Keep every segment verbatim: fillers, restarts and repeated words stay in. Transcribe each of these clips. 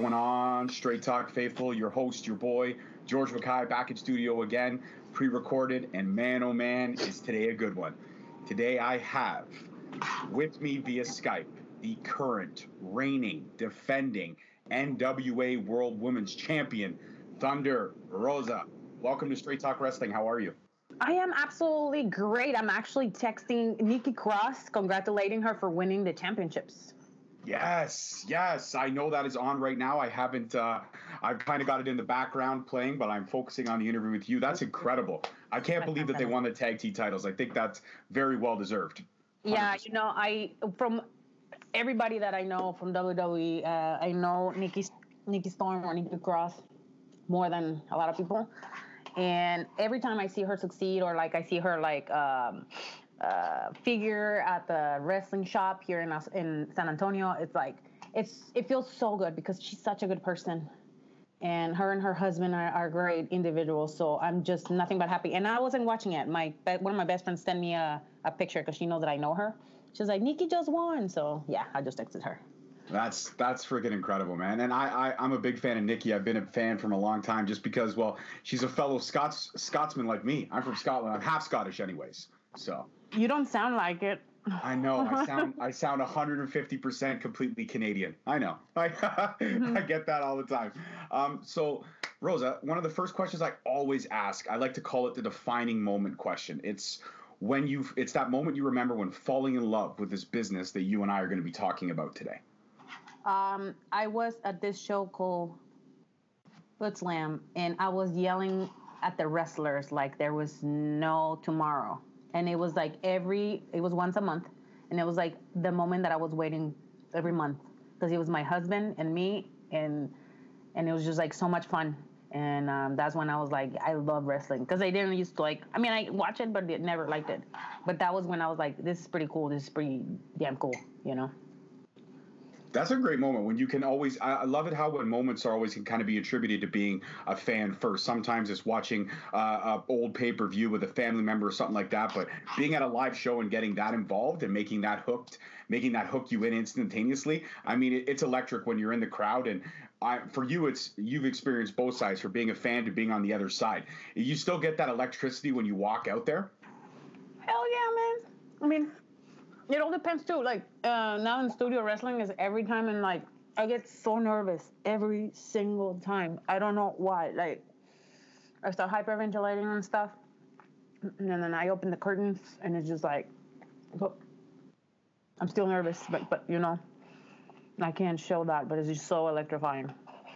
going on, Straight Talk Faithful? Your host, your boy, George McKay, back in studio again, pre-recorded, and man, oh man, is today a good one. Today I have with me via Skype the current, reigning, defending N W A World Women's Champion, Thunder Rosa. Welcome to Straight Talk Wrestling. How are you? I am absolutely great. I'm actually texting Nikki Cross, congratulating her for winning the championships. Yes, yes. I know that is on right now. I haven't, uh, I've kind of got it in the background playing, but I'm focusing on the interview with you. That's incredible. I can't believe that they won the tag team titles. I think that's very well deserved. one hundred percent. Yeah, you know, I, from everybody that I know from W W E, uh, I know Nikki, Nikki Storm or Nikki Cross more than a lot of people. And every time I see her succeed, or like I see her like um, uh, figure at the wrestling shop here in in San Antonio, it's like it's it feels so good because she's such a good person, and her and her husband are, are great individuals. So I'm just nothing but happy. And I wasn't watching it. My one of my best friends sent me a, a picture because she knows that I know her. She's like, Nikki just won. So yeah, I just texted her. That's that's freaking incredible, man. And I, I, I'm a big fan of Nikki. I've been a fan for a long time just because, well, she's a fellow Scots Scotsman like me. I'm from Scotland. I'm half Scottish anyways. So you don't sound like it. I know. I sound I sound one hundred fifty percent completely Canadian. I know. I, mm-hmm. I get that all the time. Um, so, Rosa, one of the first questions I always ask, I like to call it the defining moment question. It's when you it's that moment you remember when falling in love with this business that you and I are going to be talking about today. Um, I was at this show called Foot Slam, and I was yelling at the wrestlers like there was no tomorrow. And it was like every, it was once a month, and it was like the moment that I was waiting every month because it was my husband and me, and and it was just like so much fun. And um, that's when I was like, I love wrestling because I didn't used to like, I mean, I watch it, but I never liked it. But that was when I was like, this is pretty cool. This is pretty damn cool, you know? That's a great moment when you can always – I love it how when moments are always can kind of be attributed to being a fan first. Sometimes it's watching uh, an old pay-per-view with a family member or something like that. But being at a live show and getting that involved and making that hooked, making that hook you in instantaneously, I mean, it, it's electric when you're in the crowd. And I, for you, it's you've experienced both sides, from being a fan to being on the other side. You still get that electricity when you walk out there? Hell yeah, man. I mean – it all depends, too. Like, uh, now in studio wrestling is every time, and, like, I get so nervous every single time. I don't know why. Like, I start hyperventilating and stuff, and then I open the curtains, and it's just like, I'm still nervous, but, but you know, I can't show that, but it's just so electrifying.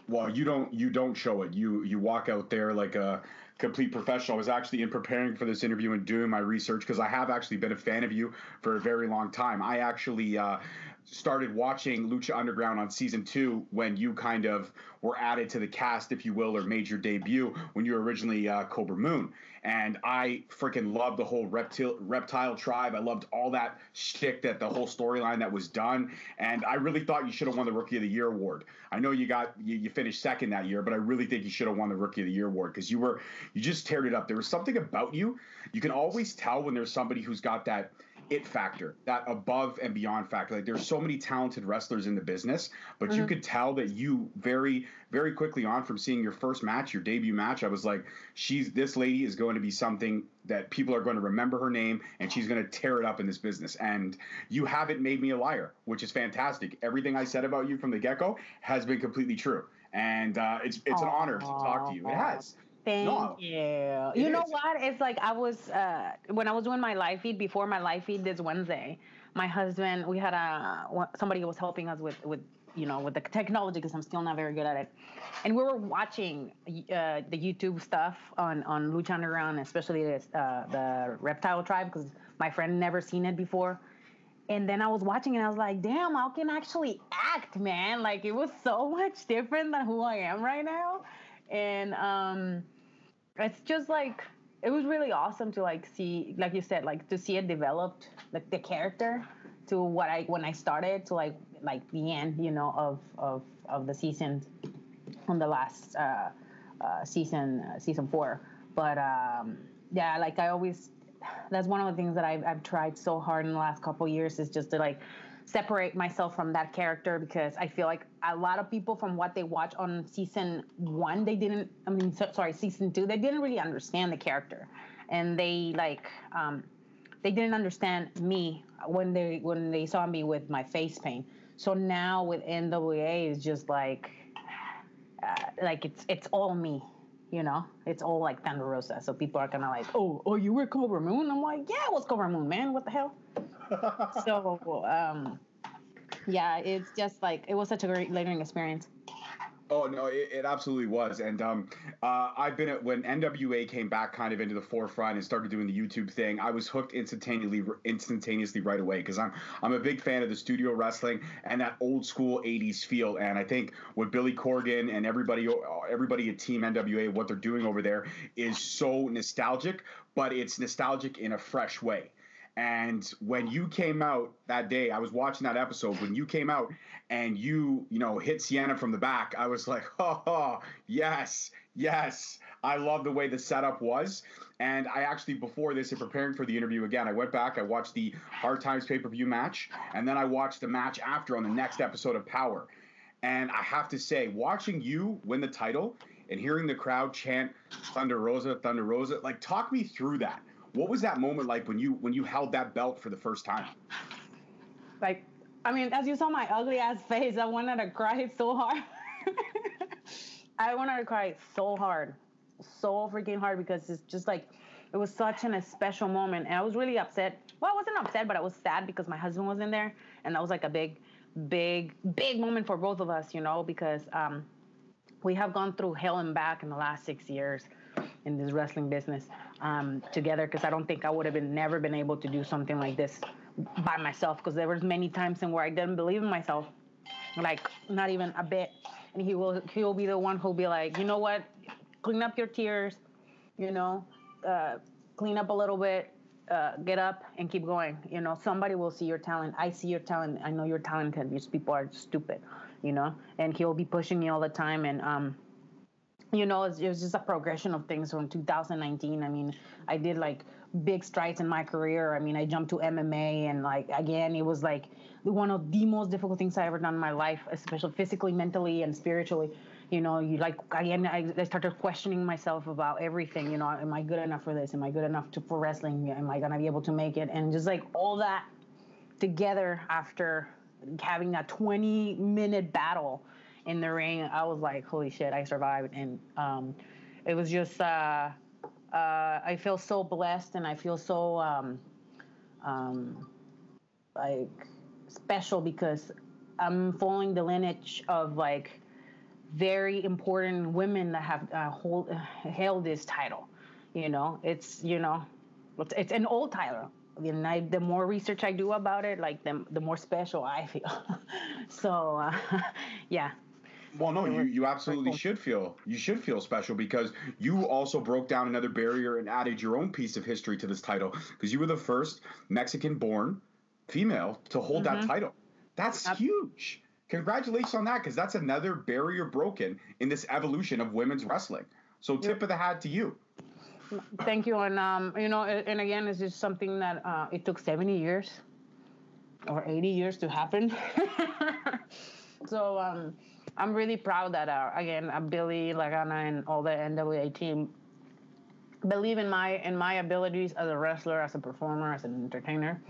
Well, you don't you don't show it. You you walk out there like a complete professional. I was actually in preparing for this interview and doing my research because I have actually been a fan of you for a very long time. I actually uh, started watching Lucha Underground on season two when you kind of were added to the cast, if you will, or made your debut when you were originally uh, Cobra Moon. And I freaking loved the whole reptile, reptile tribe. I loved all that shtick, that the whole storyline that was done. And I really thought you should have won the Rookie of the Year award. I know you got you, you finished second that year, but I really think you should have won the Rookie of the Year award because you were – you just teared it up. There was something about you. You can always tell when there's somebody who's got that it factor, that above and beyond factor. Like, there's so many talented wrestlers in the business, but mm-hmm. you could tell that you very, very quickly on from seeing your first match, your debut match, I was like, she's this lady is going to be something that people are going to remember her name, and she's going to tear it up in this business. And you haven't made me a liar, which is fantastic. Everything I said about you from the get-go has been completely true. And uh, it's it's an honor to talk to you. It has. Thank no, you. You know is. what? It's like I was, uh, when I was doing my live feed, before my live feed this Wednesday, my husband, we had a, somebody was helping us with, with you know, with the technology because I'm still not very good at it. And we were watching uh, the YouTube stuff on, on Lucha Underground, especially this, uh, the Reptile Tribe, because my friend never seen it before. And then I was watching and I was like, damn, I can actually act, man. Like, it was so much different than who I am right now. And, um... it's just like it was really awesome to like see, like you said, like to see it developed, like the character to what I when I started to like like the end, you know, of of, of the season on the last uh, uh, season uh, season four. But um, yeah, like I always, that's one of the things that I've I've tried so hard in the last couple of years is just to like separate myself from that character, because I feel like a lot of people, from what they watch on season one, they didn't, I mean, so, sorry, season two, they didn't really understand the character. And they like, um, they didn't understand me when they, when they saw me with my face paint. So now with N W A, it's just like, uh, like it's, it's all me. You know, it's all like Thunder Rosa. So people are kind of like, oh, oh, you were Cobra Moon? I'm like, yeah, I was Cobra Moon, man. What the hell? so, um, yeah, it's just like, it was such a great learning experience. Oh, no, it, it absolutely was. And um, uh, I've been at, when N W A came back kind of into the forefront and started doing the YouTube thing, I was hooked instantaneously instantaneously right away, because I'm I'm a big fan of the studio wrestling and that old school eighties feel. And I think what Billy Corgan and everybody, everybody at Team N W A, what they're doing over there is so nostalgic, but it's nostalgic in a fresh way. And when you came out that day, I was watching that episode. When you came out and you, you know, hit Sienna from the back, I was like, oh, yes, yes. I love the way the setup was. And I actually, before this, in preparing for the interview again, I went back, I watched the Hard Times pay-per-view match, and then I watched the match after on the next episode of Power. And I have to say, watching you win the title and hearing the crowd chant Thunder Rosa, Thunder Rosa, like, talk me through that. What was that moment like when you when you held that belt for the first time? Like, I mean, as you saw my ugly ass face, I wanted to cry so hard. I wanted to cry so hard, so freaking hard, because it's just like, it was such an, a special moment. And I was really upset. Well, I wasn't upset, but I was sad because my husband was in there. And that was like a big, big, big moment for both of us, you know, because um, we have gone through hell and back in the last six years. In this wrestling business um, together, because I don't think I would have been never been able to do something like this by myself, because there was many times in where I didn't believe in myself, like not even a bit. And he will he will be the one who'll be like, you know what, clean up your tears, you know, uh, clean up a little bit, uh, get up and keep going. You know, somebody will see your talent. I see your talent. I know you're talented. These people are stupid, you know. And he'll be pushing me all the time, and um. You know, it was just a progression of things from two thousand nineteen. I mean, I did like big strides in my career. I mean, I jumped to M M A, and like, again, it was like one of the most difficult things I ever done in my life, especially physically, mentally, and spiritually. You know, you like, again, I, I started questioning myself about everything. You know, am I good enough for this? Am I good enough to, for wrestling? Am I going to be able to make it? And just like all that together after having that twenty minute battle in the ring, I was like, holy shit, I survived. And um, it was just, uh, uh, I feel so blessed, and I feel so, um, um, like, special, because I'm following the lineage of, like, very important women that have uh, hold, held this title. You know, it's, you know, it's, it's an old title. And I, the more research I do about it, like, the, the more special I feel. so, uh, yeah. Well, no, you, you absolutely should feel. You should feel special, because you also broke down another barrier and added your own piece of history to this title, because you were the first Mexican-born female to hold mm-hmm. that title. That's yep. huge. Congratulations on that, because that's another barrier broken in this evolution of women's wrestling. So tip yep. of the hat to you. Thank you. And, um, you know, and again, it's just something that uh, it took seventy years or eighty years to happen. so, um I'm really proud that, uh, again, uh, Billy, Lagana, and all the N W A team believe in my in my abilities as a wrestler, as a performer, as an entertainer.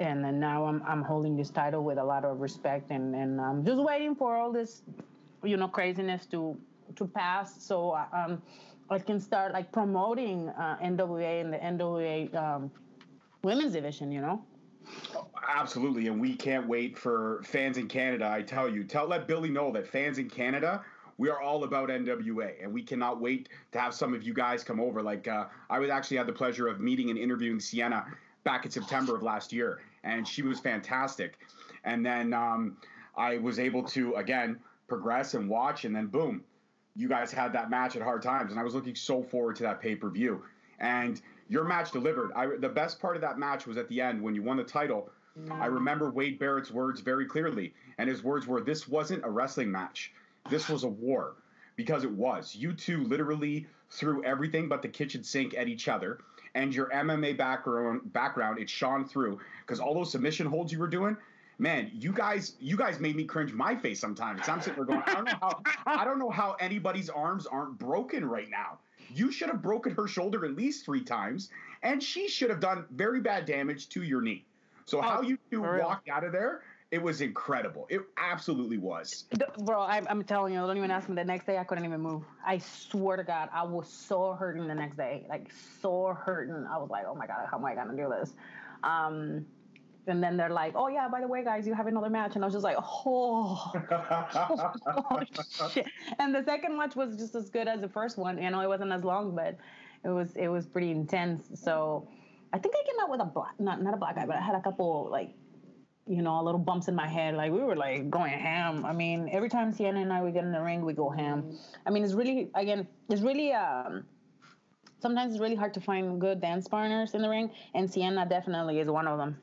And then now I'm I'm holding this title with a lot of respect, and, and I'm just waiting for all this, you know, craziness to, to pass. So um, I can start, like, promoting uh, N W A and the N W A um, women's division, you know. Oh, absolutely, and we can't wait for fans in Canada. I tell you, tell let Billy know that fans in Canada, we are all about N W A, and we cannot wait to have some of you guys come over. Like uh, I was actually had the pleasure of meeting and interviewing Sienna back in September of last year, and she was fantastic. And then um, I was able to again progress and watch, and then boom, you guys had that match at Hard Times, and I was looking so forward to that pay-per-view. And your match delivered. I, the best part of that match was at the end when you won the title. Mm. I remember Wade Barrett's words very clearly. And his words were, this wasn't a wrestling match. This was a war. Because it was. You two literally threw everything but the kitchen sink at each other. And your M M A background, background it shone through. Because all those submission holds you were doing, man, you guys, you guys made me cringe my face sometimes. Because I'm sitting there going, I don't know how, I don't know how anybody's arms aren't broken right now. You should have broken her shoulder at least three times, and she should have done very bad damage to your knee. So oh, how you two walked out of there, it was incredible. It absolutely was. Bro, I'm, I'm telling you, don't even ask me. The next day, I couldn't even move. I swear to God, I was so hurting the next day, like so hurting. I was like, oh my God, how am I going to do this? Um, and then they're like, oh yeah, by the way, guys, you have another match. And I was just like, oh, oh shit. And the second match was just as good as the first one. You know, it wasn't as long, but it was it was pretty intense. So I think I came out with a black, not, not a black eye, but I had a couple, like, you know, little bumps in my head. Like, we were, like, going ham. I mean, every time Sienna and I would get in the ring, we go ham. I mean, it's really, again, it's really, um, sometimes it's really hard to find good dance partners in the ring, and Sienna definitely is one of them.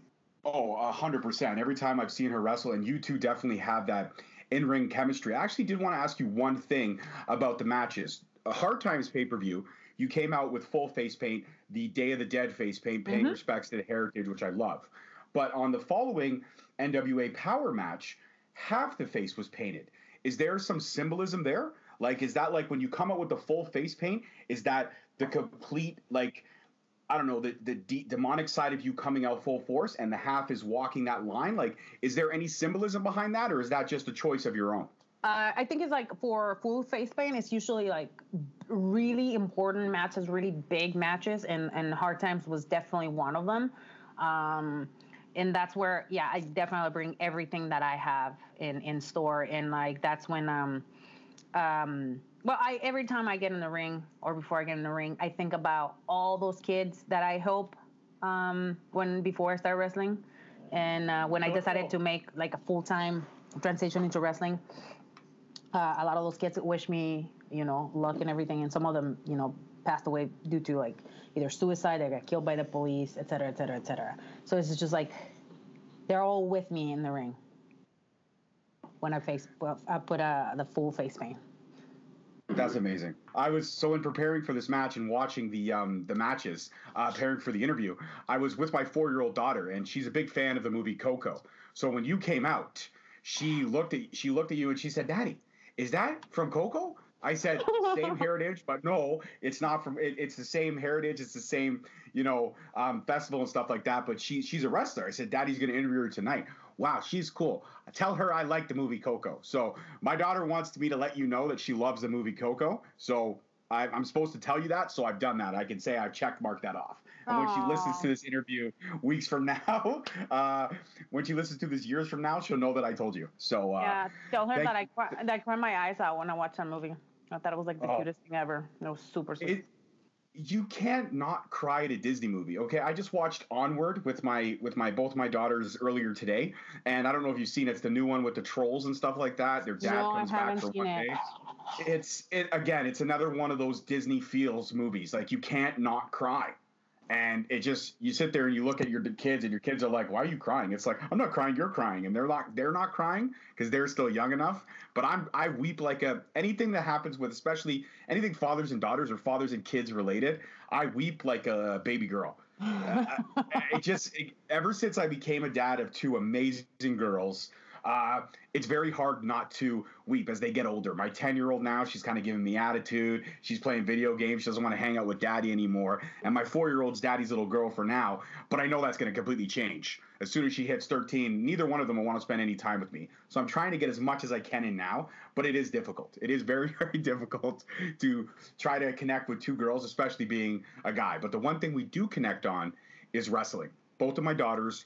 Oh, one hundred percent. Every time I've seen her wrestle, and you two definitely have that in-ring chemistry. I actually did want to ask you one thing about the matches. A Hard Times pay-per-view, you came out with full face paint, the Day of the Dead face paint, paying mm-hmm. respects to the heritage, which I love. But on the following N W A Power match, half the face was painted. Is there some symbolism there? Like, is that like when you come out with the full face paint, is that the complete, like, I don't know, the, the de- demonic side of you coming out full force and the half is walking that line? Like, is there any symbolism behind that, or is that just a choice of your own? Uh, I think it's like for full face paint, it's usually like really important matches, really big matches, and, and Hard Times was definitely one of them. Um, and that's where, yeah, I definitely bring everything that I have in, in store. And like, that's when, um, um, well, I, every time I get in the ring or before I get in the ring, I think about all those kids that I help, um, when, before I start wrestling. And, uh, when I decided to make like a full-time transition into wrestling, uh, a lot of those kids wish me, you know, luck and everything. And some of them, you know, passed away due to like either suicide, they got killed by the police, et cetera, et cetera, et cetera. So it's just like they're all with me in the ring when I face I put uh, the full face paint. That's amazing. I was so in preparing for this match and watching the um, the matches, uh, preparing for the interview, I was with my four-year-old daughter, and she's a big fan of the movie Coco. So when you came out, she looked at she looked at you and she said, "Daddy, is that from Coco?" I said, same heritage, but no, it's not from, it, it's the same heritage. It's the same, you know, um, festival and stuff like that. But she, she's a wrestler. I said, Daddy's going to interview her tonight. Wow, she's cool. Tell her I like the movie Coco. So my daughter wants me to let you know that she loves the movie Coco. So I, I'm supposed to tell you that. So I've done that. I can say I've check marked that off. And Aww. When she listens to this interview weeks from now, uh, when she listens to this years from now, she'll know that I told you. So uh, yeah, tell her that I, that I cry my eyes out when I watch that movie. I thought it was like the oh. cutest thing ever. It was super sweet. It, you can't not cry at a Disney movie, okay? I just watched Onward with my with my both my daughters earlier today, and I don't know if you've seen it. It's the new one with the trolls and stuff like that. Their dad no, comes back for one it. day. It's it again. It's another one of those Disney feels movies. Like, you can't not cry, and it just you sit there and you look at your kids, and your kids are like, "Why are you crying?" It's like, "I'm not crying. You're crying," and they're not they're not crying because they're still young enough. But I'm, I weep like a, anything that happens with, especially anything fathers and daughters or fathers and kids related, I weep like a baby girl. uh, it just, it, ever since I became a dad of two amazing girls, uh, it's very hard not to weep as they get older. My ten-year-old now, she's kind of giving me attitude. She's playing video games. She doesn't want to hang out with daddy anymore. And my four-year-old's daddy's little girl for now, but I know that's going to completely change. As soon as she hits thirteen, neither one of them will want to spend any time with me. So I'm trying to get as much as I can in now, but it is difficult. It is very, very difficult to try to connect with two girls, especially being a guy. But the one thing we do connect on is wrestling. Both of my daughters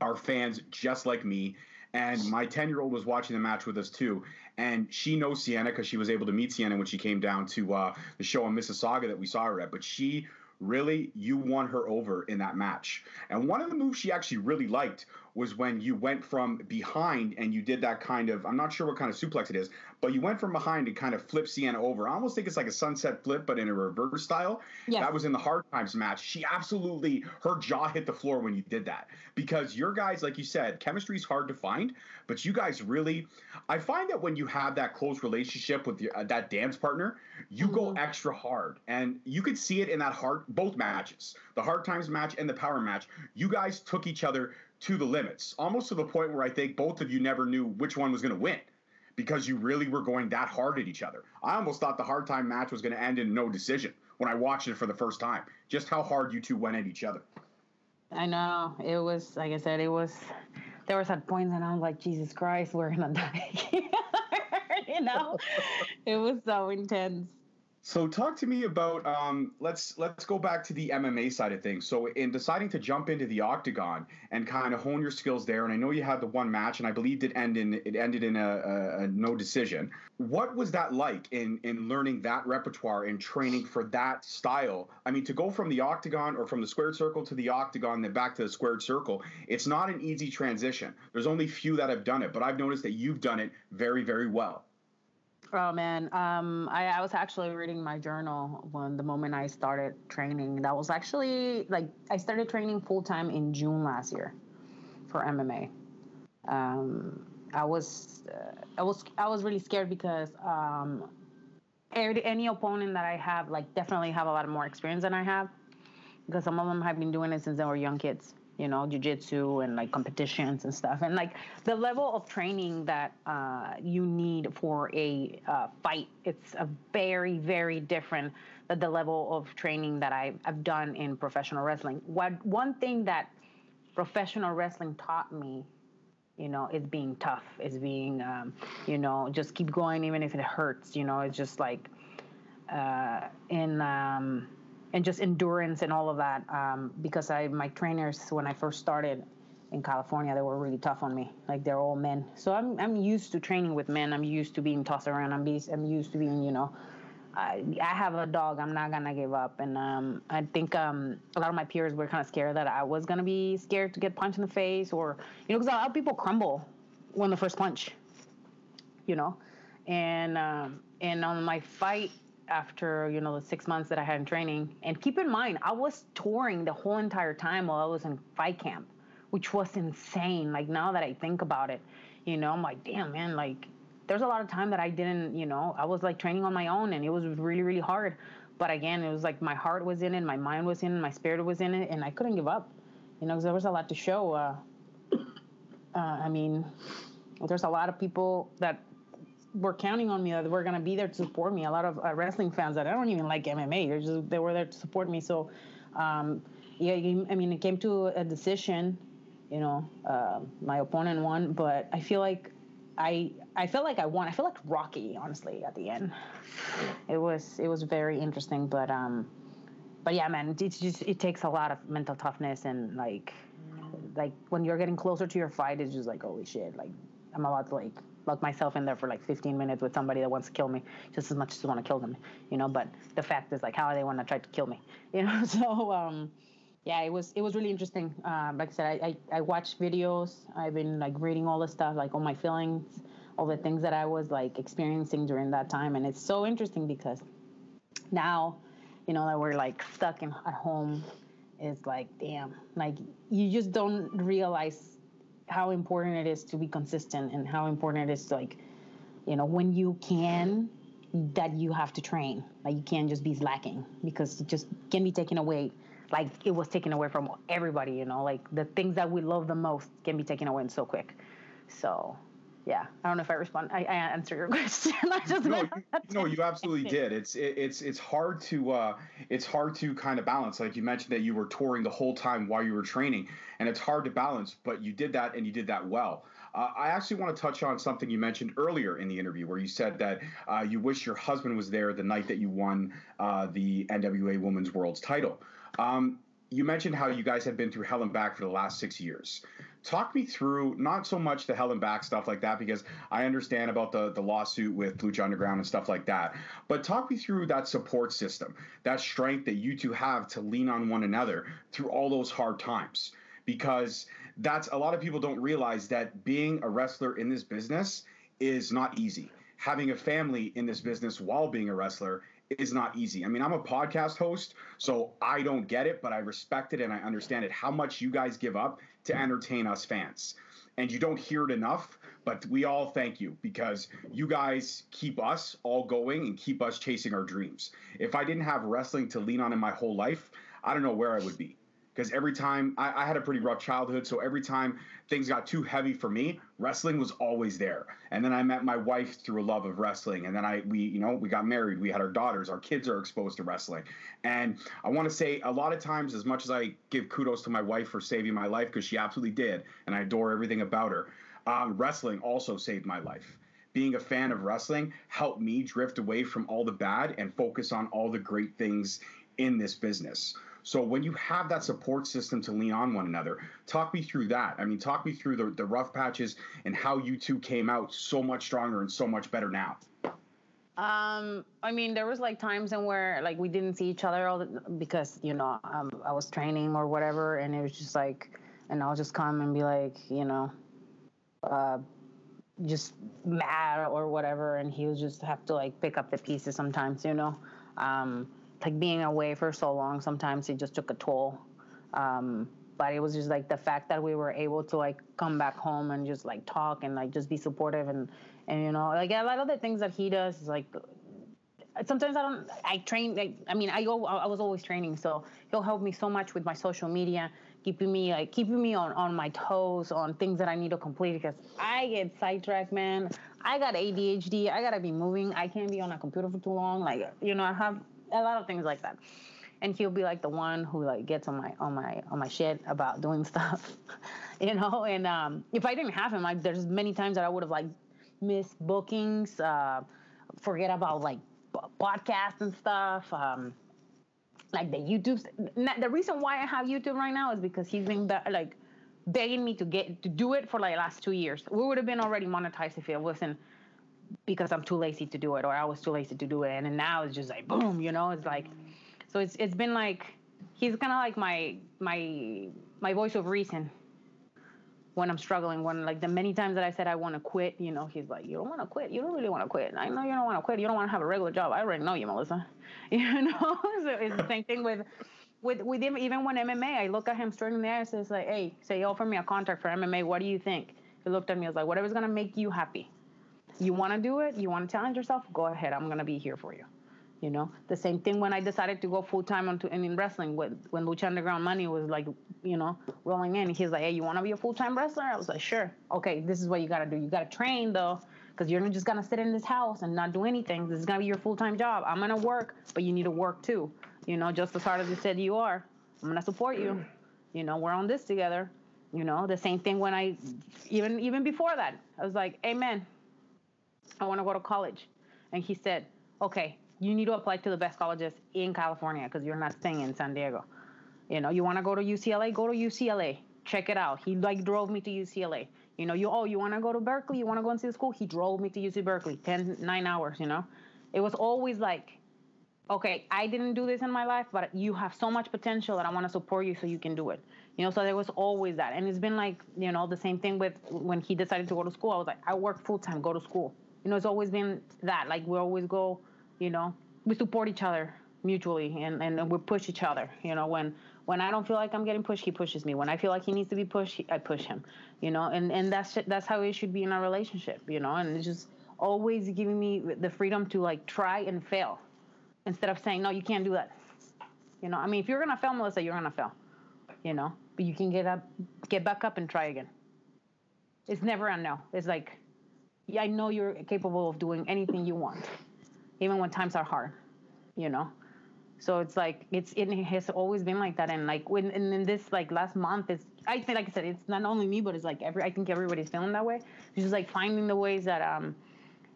are fans just like me. And my ten-year-old was watching the match with us too. And she knows Sienna because she was able to meet Sienna when she came down to uh, the show in Mississauga that we saw her at. But she really, you won her over in that match. And one of the moves she actually really liked was when you went from behind and you did that kind of, I'm not sure what kind of suplex it is, but you went from behind and kind of flipped Sienna over. I almost think it's like a sunset flip, but in a reverse style. Yes. That was in the Hard Times match. She absolutely, her jaw hit the floor when you did that. Because your guys, like you said, chemistry is hard to find, but you guys really, I find that when you have that close relationship with your, uh, that dance partner, you mm-hmm. go extra hard. And you could see it in that hard, both matches, the Hard Times match and the Power match. You guys took each other to the limits, almost to the point where I think both of you never knew which one was going to win because you really were going that hard at each other. I almost thought the Hard Time match was going to end in no decision when I watched it for the first time, just how hard you two went at each other. I know. It was, like I said, it was, there was that point that I was like, Jesus Christ, we're going to die. You know, it was so intense. So talk to me about, um, let's let's go back to the M M A side of things. So in deciding to jump into the octagon and kind of hone your skills there, and I know you had the one match, and I believed it ended in, it ended in a, a, a no decision. What was that like in, in learning that repertoire and training for that style? I mean, to go from the octagon or from the squared circle to the octagon, then back to the squared circle, it's not an easy transition. There's only few that have done it, but I've noticed that you've done it very, very well. Oh, man. Um, I, I was actually reading my journal when the moment I started training. That was actually like I started training full time in June last year for M M A. Um, I was uh, I was I was really scared because um, any, any opponent that I have, like, definitely have a lot more experience than I have, because some of them have been doing it since they were young kids, you know, jiu-jitsu and, like, competitions and stuff. And, like, the level of training that uh, you need for a uh, fight, it's a very, very different than the level of training that I've, I've done in professional wrestling. What, one thing that professional wrestling taught me, you know, is being tough, is being, um, you know, just keep going even if it hurts, you know. It's just, like, uh, in... Um, and just endurance and all of that, um, because I my trainers, when I first started in California, they were really tough on me. Like, they're all men. So I'm I'm used to training with men. I'm used to being tossed around. I'm, be, I'm used to being, you know, I, I have a dog. I'm not going to give up. And um, I think um, a lot of my peers were kind of scared that I was going to be scared to get punched in the face, or, you know, because a lot of people crumble when the first punch, you know. And, um, and on my fight, after, you know, the six months that I had in training, and keep in mind, I was touring the whole entire time while I was in fight camp, which was insane. Like, now that I think about it, you know, I'm like, damn, man, like, there's a lot of time that I didn't, you know, I was, like, training on my own, and it was really, really hard. But again, it was like my heart was in it, my mind was in it, my spirit was in it, and I couldn't give up, you know, because there was a lot to show. Uh, uh, I mean, there's a lot of people that were counting on me, that were going to be there to support me. A lot of uh, wrestling fans that I don't even like M M A, they're just, they were there to support me. So, um, yeah, I mean, it came to a decision, you know, uh, my opponent won, but I feel like I, I felt like I won. I feel like Rocky, honestly, at the end. It was, it was very interesting, but, um, but yeah, man, it's just, it takes a lot of mental toughness, and like, like when you're getting closer to your fight, it's just like, holy shit, like, I'm about to, like, lock myself in there for, like, fifteen minutes with somebody that wants to kill me just as much as they want to kill them, you know. But the fact is, like, how they want to try to kill me, you know. So, um, yeah, it was it was really interesting. Uh, like I said, I, I, I watched videos. I've been, like, reading all the stuff, like, all my feelings, all the things that I was, like, experiencing during that time. And it's so interesting because now, you know, that we're, like, stuck in, at home, it's like, damn. Like, you just don't realize how important it is to be consistent, and how important it is to, like, you know, when you can, that you have to train. Like, you can't just be slacking, because it just can be taken away. Like, it was taken away from everybody, you know, like the things that we love the most can be taken away so quick. So, yeah, I don't know if I respond. I, I answer your question. I just no, you, no, you absolutely did. It's it, it's it's hard to uh, it's hard to kind of balance. Like you mentioned that you were touring the whole time while you were training, and it's hard to balance. But you did that, and you did that well. Uh, I actually want to touch on something you mentioned earlier in the interview, where you said that uh, you wish your husband was there the night that you won uh, the N W A Women's World's title. Um, You mentioned how you guys have been through hell and back for the last six years. Talk me through, not so much the hell and back stuff like that, because I understand about the, the lawsuit with Lucha Underground and stuff like that, but talk me through that support system, that strength that you two have to lean on one another through all those hard times, because that's a lot of people don't realize that being a wrestler in this business is not easy. Having a family in this business while being a wrestler is not easy. I mean, I'm a podcast host, so I don't get it, but I respect it and I understand it, how much you guys give up to entertain us fans. And you don't hear it enough, but we all thank you, because you guys keep us all going and keep us chasing our dreams. If I didn't have wrestling to lean on in my whole life, I don't know where I would be. because every time I, I had a pretty rough childhood. So every time things got too heavy for me, wrestling was always there. And then I met my wife through a love of wrestling. And then I, we, you know, we got married, we had our daughters, our kids are exposed to wrestling. And I want to say a lot of times, as much as I give kudos to my wife for saving my life, because she absolutely did, and I adore everything about her, um, wrestling also saved my life. Being a fan of wrestling helped me drift away from all the bad and focus on all the great things in this business. So when you have that support system to lean on one another, talk me through that. I mean, talk me through the, the rough patches and how you two came out so much stronger and so much better now. Um, I mean, there was like times in where like we didn't see each other all the, because, you know, um, I was training or whatever. And it was just like, and I'll just come and be like, you know, uh, just mad or whatever, and he would just have to like pick up the pieces sometimes, you know. Um like being away for so long, sometimes it just took a toll, um but it was just like the fact that we were able to like come back home and just like talk and like just be supportive, and and you know, like a lot of the things that he does is like, sometimes I don't, I train, like, I mean, I go, I was always training, so he'll help me so much with my social media, keeping me, like, keeping me on, on my toes, on things that I need to complete, because I get sidetracked, man. I got A D H D, I gotta be moving, I can't be on a computer for too long, like, you know, I have a lot of things like that. And he'll be like the one who like gets on my on my on my shit about doing stuff, you know. And um, if I didn't have him, like, there's many times that I would have like missed bookings, uh, forget about like podcasts and stuff, um, like the YouTube. The reason why I have YouTube right now is because he's been be- like begging me to get to do it for like last two years. We would have been already monetized if it wasn't because I'm too lazy to do it, or I was too lazy to do it. And then now it's just like boom, you know. It's like, so it's it's been like he's kind of like my my my voice of reason when I'm struggling, when like the many times that I said I want to quit, you know, he's like, you don't want to quit. You don't really want to quit. I know you don't want to quit. You don't want to have a regular job. I already know you, Melissa. You know, so it's the same thing with, with, with him. Even when M M A, I look at him straight in the eyes and it's like, hey, say you offer me a contract for M M A. What do you think? He looked at me. I was like, whatever's going to make you happy. You want to do it? You want to challenge yourself? Go ahead. I'm going to be here for you. You know, the same thing when I decided to go full time into and in wrestling with, when Lucha Underground money was like, you know, rolling in. He's like, hey, you want to be a full time wrestler? I was like, sure. Okay, this is what you got to do. You got to train, though, because you're not just going to sit in this house and not do anything. This is going to be your full time job. I'm going to work, but you need to work, too. You know, just as hard as you said you are, I'm going to support you. You know, we're on this together. You know, the same thing when I even even before that, I was like, hey, man, I want to go to college. And he said, okay, you need to apply to the best colleges in California because you're not staying in San Diego. You know, you want to go to U C L A? Go to U C L A. Check it out. He, like, drove me to U C L A. You know, you oh, you want to go to Berkeley? You want to go and see the school? He drove me to U C Berkeley, ten, nine hours, you know. It was always like, okay, I didn't do this in my life, but you have so much potential that I want to support you so you can do it. You know, so there was always that. And it's been like, you know, the same thing with when he decided to go to school. I was like, I work full-time, go to school. You know, it's always been that. Like, we always go... You know, we support each other mutually, and, and we push each other. You know, when when I don't feel like I'm getting pushed, he pushes me. When I feel like he needs to be pushed, I push him. You know, and, and that's that's how it should be in our relationship, you know. And it's just always giving me the freedom to, like, try and fail instead of saying, no, you can't do that. You know, I mean, if you're going to fail, Melissa, you're going to fail, you know. But you can get up, get back up and try again. It's never a no. It's like, yeah, I know you're capable of doing anything you want. Even when times are hard, you know? So it's like, it's, it has always been like that. And like when, and in this like last month, it's, I think, like I said, it's not only me, but it's like every, I think everybody's feeling that way. It's just like finding the ways that, um,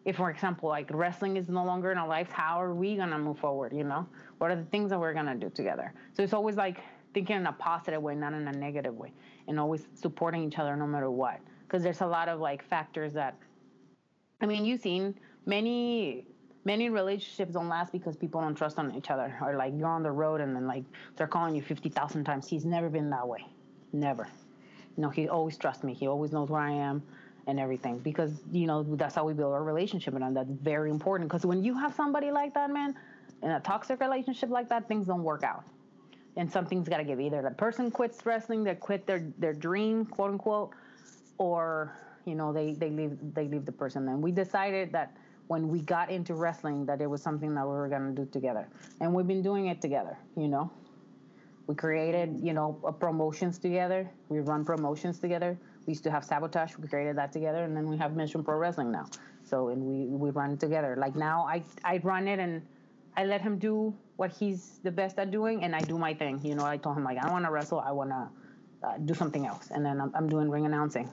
if for example, like wrestling is no longer in our lives, how are we going to move forward? You know, what are the things that we're going to do together? So it's always like thinking in a positive way, not in a negative way, and always supporting each other no matter what. Cause there's a lot of like factors that, I mean, you've seen many, Many relationships don't last because people don't trust on each other, or like you're on the road and then like they're calling you fifty thousand times. He's never been that way. Never. You know, he always trusts me. He always knows where I am and everything, because, you know, that's how we build our relationship. And that's very important, because when you have somebody like that, man, in a toxic relationship like that, things don't work out. And something's got to give. Either the person quits wrestling, they quit their, their dream, quote unquote, or, you know, they, they leave, they leave the person. And we decided that when we got into wrestling, that it was something that we were going to do together. And we've been doing it together, you know. We created, you know, uh, promotions together. We run promotions together. We used to have Sabotage. We created that together. And then we have Mission Pro Wrestling now. So, and we, we run together. Like now I, I run it and I let him do what he's the best at doing. And I do my thing. You know, I told him, like, I want to wrestle. I want to uh, do something else. And then I'm, I'm doing ring announcing.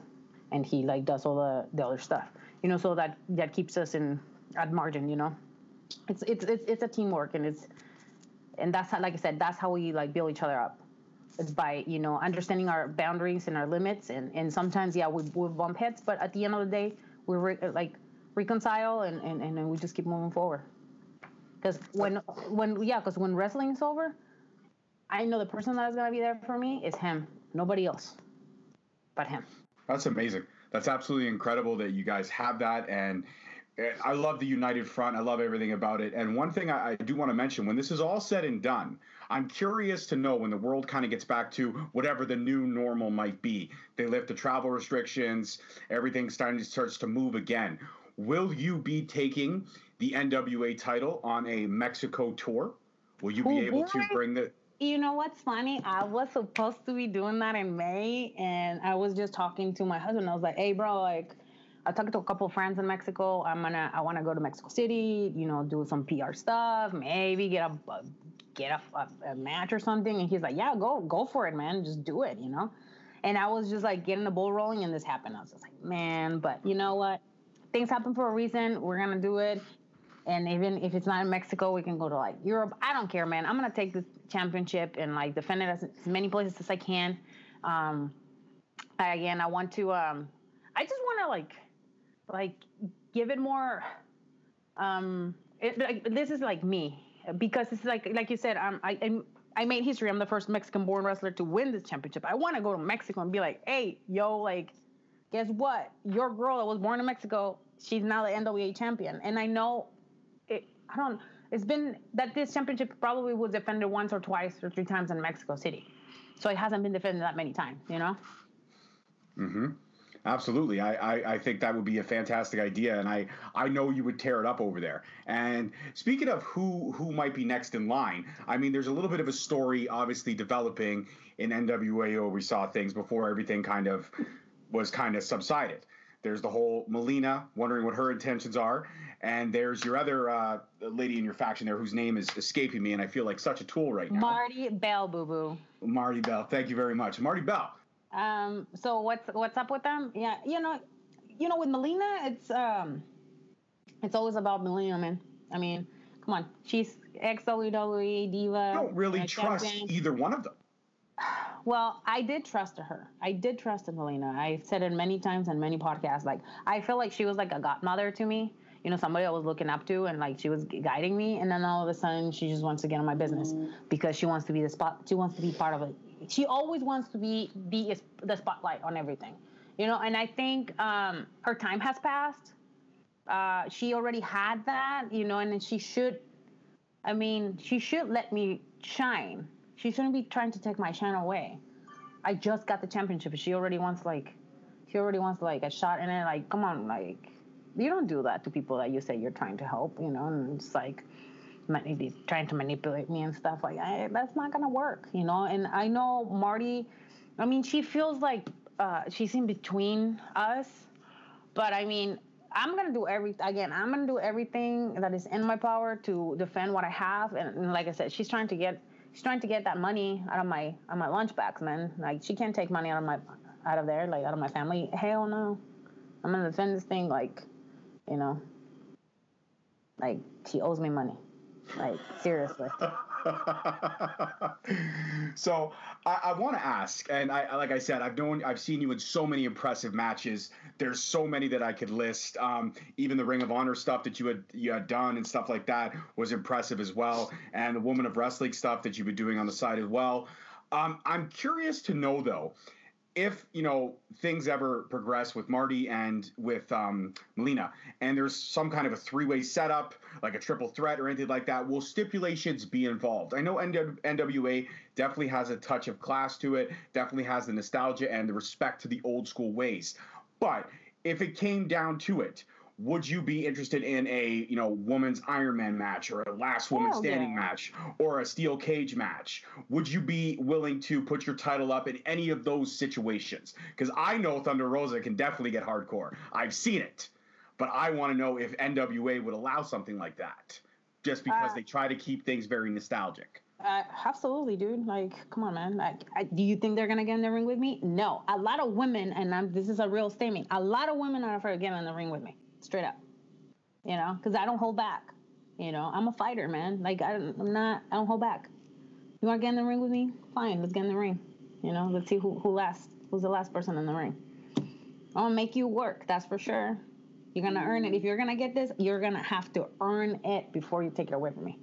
And he, like, does all the, the other stuff. You know, so that, that keeps us in at margin, you know. It's it's it's it's a teamwork, and it's and that's how, like I said, that's how we like build each other up. It's by, you know, understanding our boundaries and our limits, and, and sometimes yeah we we bump heads, but at the end of the day we re- like reconcile and, and, and then we just keep moving forward. Because when when yeah, because when wrestling is over, I know the person that's gonna be there for me is him, nobody else, but him. That's amazing. That's absolutely incredible that you guys have that, and I love the united front. I love everything about it. And one thing I, I do want to mention, when this is all said and done, I'm curious to know when the world kind of gets back to whatever the new normal might be. They lift the travel restrictions. Everything starting to, starts to move again. Will you be taking the N W A title on a Mexico tour? Will you be oh, able boy. to bring the... You know what's funny? I was supposed to be doing that in May, and I was just talking to my husband. I was like, hey, bro, like... I talked to a couple of friends in Mexico. I'm gonna. I want to go to Mexico City. You know, do some P R stuff. Maybe get a get a, a, a match or something. And he's like, "Yeah, go go for it, man. Just do it." You know. And I was just like getting the ball rolling, and this happened. I was just like, "Man," but you know what? Things happen for a reason. We're gonna do it. And even if it's not in Mexico, we can go to like Europe. I don't care, man. I'm gonna take this championship and like defend it as, as many places as I can. Um, I, again, I want to. Um, I just want to like. Like, give it more, um, it, like, this is like me, because it's like, like you said, um, I I'm, I made history. I'm the first Mexican-born wrestler to win this championship. I want to go to Mexico and be like, hey, yo, like, guess what? Your girl that was born in Mexico, she's now the N W A champion. And I know, it, I don't, it's been that this championship probably was defended once or twice or three times in Mexico City. So it hasn't been defended that many times, you know? Mm-hmm. Absolutely. I, I, I think that would be a fantastic idea, and I, I know you would tear it up over there. And speaking of who, who might be next in line, I mean, there's a little bit of a story obviously developing in N W A where we saw things before everything kind of was kind of subsided. There's the whole Melina, wondering what her intentions are. And there's your other uh, lady in your faction there whose name is escaping me, and I feel like such a tool right now. Marty Bell, boo-boo. Marty Bell. Thank you very much. Marty Bell. Um, so what's, what's up with them? Yeah. You know, you know, with Melina, it's, um, it's always about Melina, man. I mean, come on. She's ex-W W E diva. You don't really trust champion. Either one of them. Well, I did trust her. I did trust Melina. I've said it many times on many podcasts. Like, I feel like she was like a godmother to me, you know, somebody I was looking up to, and like, she was guiding me. And then all of a sudden she just wants to get on my business mm. because she wants to be the spot. She wants to be part of it. She always wants to be the the spotlight on everything, you know. And I think um, her time has passed. Uh, she already had that, you know, and then she should, I mean, she should let me shine. She shouldn't be trying to take my shine away. I just got the championship. She already wants, like, she already wants, like, a shot in it. Like, come on, like, you don't do that to people that you say you're trying to help, you know, and it's like... trying to manipulate me and stuff like I, that's not gonna work, you know. And I know Marty, I mean, she feels like uh, she's in between us, but I mean, I'm gonna do every again I'm gonna do everything that is in my power to defend what I have. And, and like I said, she's trying to get she's trying to get that money out of my out of my lunch bags, man. Like, she can't take money out of my out of there, like out of my family. Hell no, I'm gonna defend this thing like, you know, like she owes me money. Like, seriously. So I, I want to ask, and I, like I said, I've known, I've seen you in so many impressive matches. There's so many that I could list. Um, even the Ring of Honor stuff that you had you had done and stuff like that was impressive as well, and the Woman of Wrestling stuff that you've been doing on the side as well. Um, I'm curious to know though, if, you know, things ever progress with Marty and with um, Melina, and there's some kind of a three-way setup, like a triple threat or anything like that, will stipulations be involved? I know N W A definitely has a touch of class to it, definitely has the nostalgia and the respect to the old school ways. But if it came down to it, would you be interested in a, you know, woman's Iron Man match or a last woman oh, standing yeah. match or a steel cage match? Would you be willing to put your title up in any of those situations? Because I know Thunder Rosa can definitely get hardcore. I've seen it. But I want to know if N W A would allow something like that, just because uh, they try to keep things very nostalgic. Uh, absolutely, dude. Like, come on, man. Like, I, do you think they're going to get in the ring with me? No. A lot of women, and I'm, this is a real statement, a lot of women are afraid of getting in the ring with me, straight up. You know, because I don't hold back. You know, I'm a fighter, man. Like, I don't, I'm not, I don't hold back. You want to get in the ring with me? Fine, let's get in the ring. You know, let's see who, who last, who's the last person in the ring. I'm going to make you work, that's for sure. You're going to earn it. If you're going to get this, you're going to have to earn it before you take it away from me.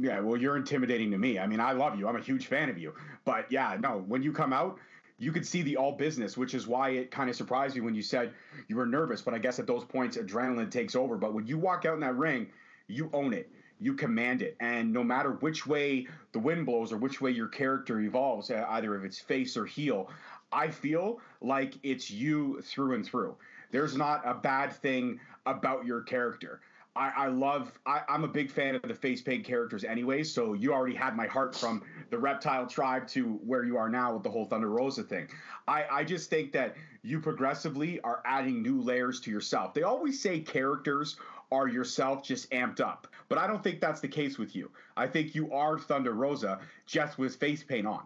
Yeah, well, you're intimidating to me. I mean, I love you. I'm a huge fan of you. But, yeah, no, when you come out, you could see the all business, which is why it kind of surprised me when you said you were nervous. But I guess at those points, adrenaline takes over. But when you walk out in that ring, you own it. You command it. And no matter which way the wind blows or which way your character evolves, either if it's face or heel, I feel like it's you through and through. There's not a bad thing about your character. I, I love, I, I'm a big fan of the face paint characters anyway, so you already had my heart from the Reptile Tribe to where you are now with the whole Thunder Rosa thing. I, I just think that you progressively are adding new layers to yourself. They always say characters are yourself just amped up, but I don't think that's the case with you. I think you are Thunder Rosa just with face paint on.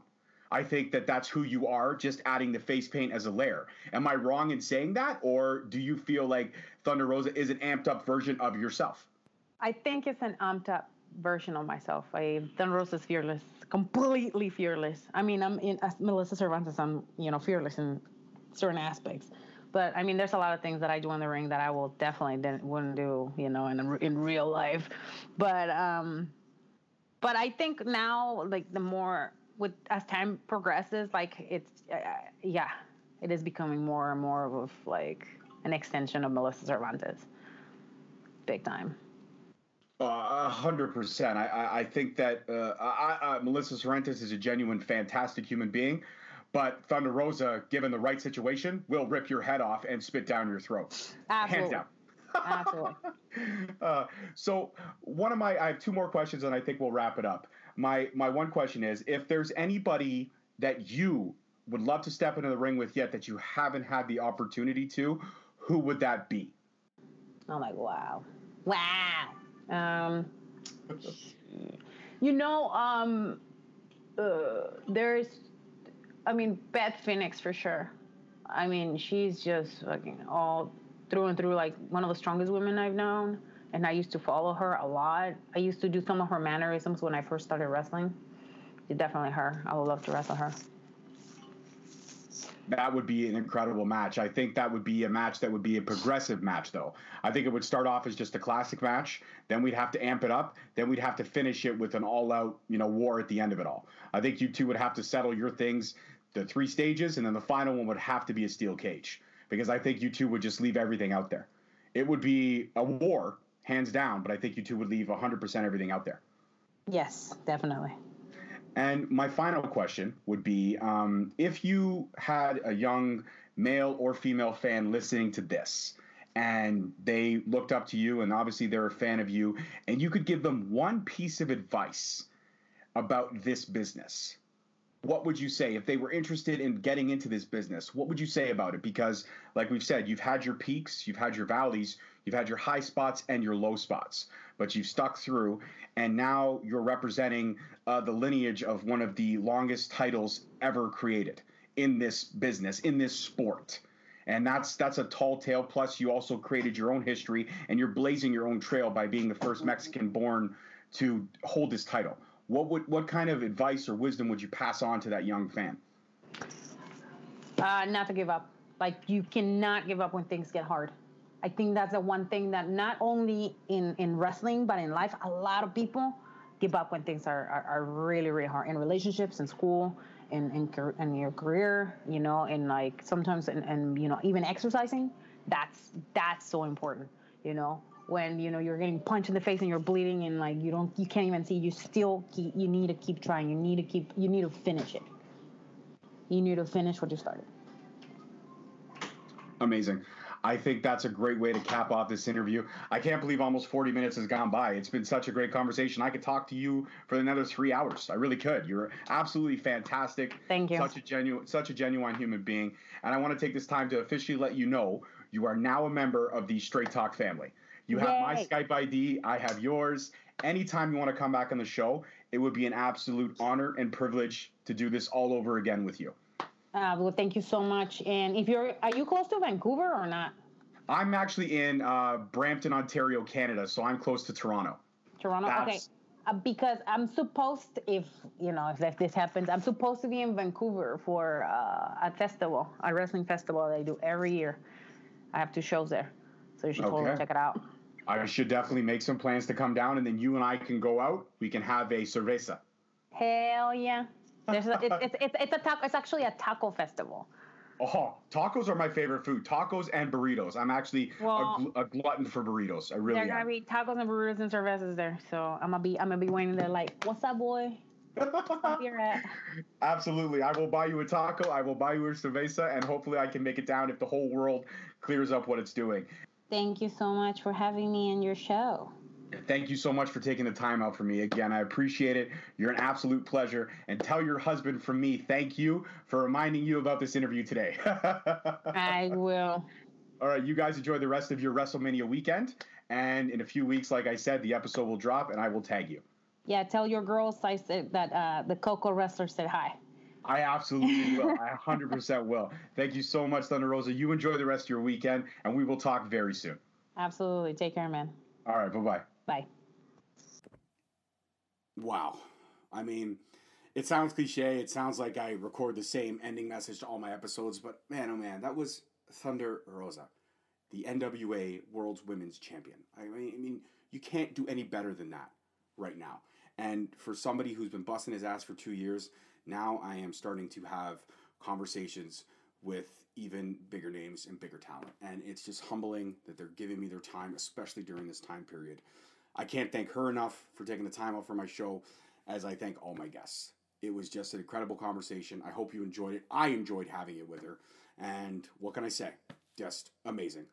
I think that that's who you are, just adding the face paint as a layer. Am I wrong in saying that, or do you feel like Thunder Rosa is an amped-up version of yourself? I think it's an amped-up version of myself. I, Thunder Rosa is fearless, completely fearless. I mean, I'm in as Melissa Cervantes. I'm, you know, fearless in certain aspects, but I mean, there's a lot of things that I do in the ring that I will definitely didn't, wouldn't do, you know, in in real life. But um, but I think now, like the more. With as time progresses, like it's uh, yeah, it is becoming more and more of like an extension of Melissa Cervantes, big time. A hundred percent. I I think that uh, I, I, Melissa Cervantes is a genuine, fantastic human being, but Thunder Rosa, given the right situation, will rip your head off and spit down your throat. Absolutely. Hands down. Absolutely. uh, so one of my I have two more questions, and I think we'll wrap it up. My my one question is, if there's anybody that you would love to step into the ring with yet that you haven't had the opportunity to, who would that be? I'm like, wow. Wow. Um, you know, um, uh, there's, I mean, Beth Phoenix for sure. I mean, she's just fucking all through and through, like one of the strongest women I've known. And I used to follow her a lot. I used to do some of her mannerisms when I first started wrestling. It's definitely her. I would love to wrestle her. That would be an incredible match. I think that would be a match that would be a progressive match, though. I think it would start off as just a classic match. Then we'd have to amp it up. Then we'd have to finish it with an all-out, you know, war at the end of it all. I think you two would have to settle your things, the three stages, and then the final one would have to be a steel cage. Because I think you two would just leave everything out there. It would be a war, hands down, but I think you two would leave one hundred percent everything out there. Yes, definitely. And my final question would be, um, if you had a young male or female fan listening to this, and they looked up to you, and obviously they're a fan of you, and you could give them one piece of advice about this business, what would you say? If they were interested in getting into this business, what would you say about it? Because like we've said, you've had your peaks, you've had your valleys, you've had your high spots and your low spots, but you've stuck through, and now you're representing uh, the lineage of one of the longest titles ever created in this business, in this sport. And that's that's a tall tale. Plus, you also created your own history, and you're blazing your own trail by being the first Mexican born to hold this title. What would what kind of advice or wisdom would you pass on to that young fan? Uh, not to give up. Like, you cannot give up when things get hard. I think that's the one thing that not only in, in wrestling, but in life, a lot of people give up when things are, are, are really, really hard. In relationships, in school, in, in, in your career, you know, and like sometimes, and in, in, you know, even exercising, that's that's so important, you know. When, you know, you're getting punched in the face and you're bleeding and, like, you don't, you can't even see, you still, keep, you need to keep trying. You need to keep, you need to finish it. You need to finish what you started. Amazing. I think that's a great way to cap off this interview. I can't believe almost forty minutes has gone by. It's been such a great conversation. I could talk to you for another three hours. I really could. You're absolutely fantastic. Thank you. Such a genuine, such a genuine human being. And I want to take this time to officially let you know you are now a member of the Straight Talk family. You Yay. Have my Skype I D. I have yours. Anytime you want to come back on the show, it would be an absolute honor and privilege to do this all over again with you. Uh, well, thank you so much. And if you're, are you close to Vancouver or not? I'm actually in uh, Brampton, Ontario, Canada, so I'm close to Toronto. Toronto, That's, okay. Uh, because I'm supposed, to, if you know, if, if this happens, I'm supposed to be in Vancouver for uh, a festival, a wrestling festival they do every year. I have two shows there, so you should okay. totally check it out. I should definitely make some plans to come down, and then you and I can go out. We can have a cerveza. Hell yeah. There's a, it's, it's, it's, a taco, it's actually a taco festival. Oh, tacos are my favorite food. Tacos and burritos. I'm actually well, a, gl- a glutton for burritos. I really am. There's going to be tacos and burritos and cervezas there. So I'm going to be I'm gonna be waiting there like, what's up, boy? What's your at? Absolutely. I will buy you a taco. I will buy you a cerveza. And hopefully I can make it down if the whole world clears up what it's doing. Thank you so much for having me on your show. Thank you so much for taking the time out for me. Again, I appreciate it. You're an absolute pleasure. And tell your husband from me, thank you for reminding you about this interview today. I will. All right, you guys enjoy the rest of your WrestleMania weekend. And in a few weeks, like I said, the episode will drop and I will tag you. Yeah, tell your girls I said that uh, the Coco wrestler said hi. I absolutely will. I one hundred percent will. Thank you so much, Thunder Rosa. You enjoy the rest of your weekend, and we will talk very soon. Absolutely. Take care, man. All right. Bye-bye. Bye. Wow. I mean, it sounds cliche. It sounds like I record the same ending message to all my episodes, but man, oh man, that was Thunder Rosa, the N W A World's Women's Champion. I mean, I mean, you can't do any better than that right now. And for somebody who's been busting his ass for two years, now I am starting to have conversations with even bigger names and bigger talent. And it's just humbling that they're giving me their time, especially during this time period. I can't thank her enough for taking the time out for my show, as I thank all my guests. It was just an incredible conversation. I hope you enjoyed it. I enjoyed having it with her. And what can I say? Just amazing.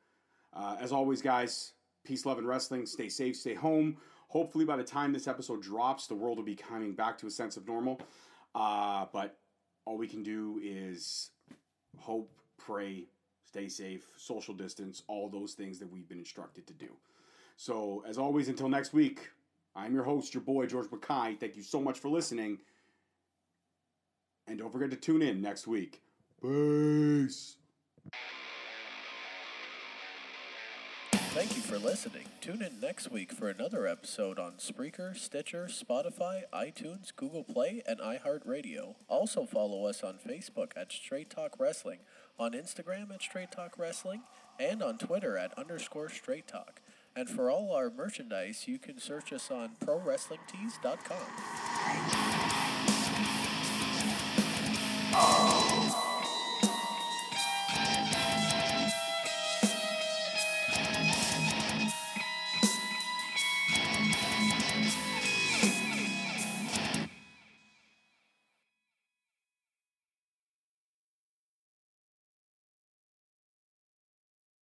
Uh, as always, guys, peace, love, and wrestling. Stay safe, stay home. Hopefully by the time this episode drops, the world will be coming back to a sense of normal. Uh, but all we can do is hope, pray, stay safe, social distance, all those things that we've been instructed to do. So as always, until next week, I'm your host, your boy, George McKay. Thank you so much for listening. And don't forget to tune in next week. Peace. Thank you for listening. Tune in next week for another episode on Spreaker, Stitcher, Spotify, iTunes, Google Play, and iHeartRadio. Also follow us on Facebook at Straight Talk Wrestling, on Instagram at Straight Talk Wrestling, and on Twitter at underscore Straight Talk. And for all our merchandise, you can search us on prow wrestling tees dot com.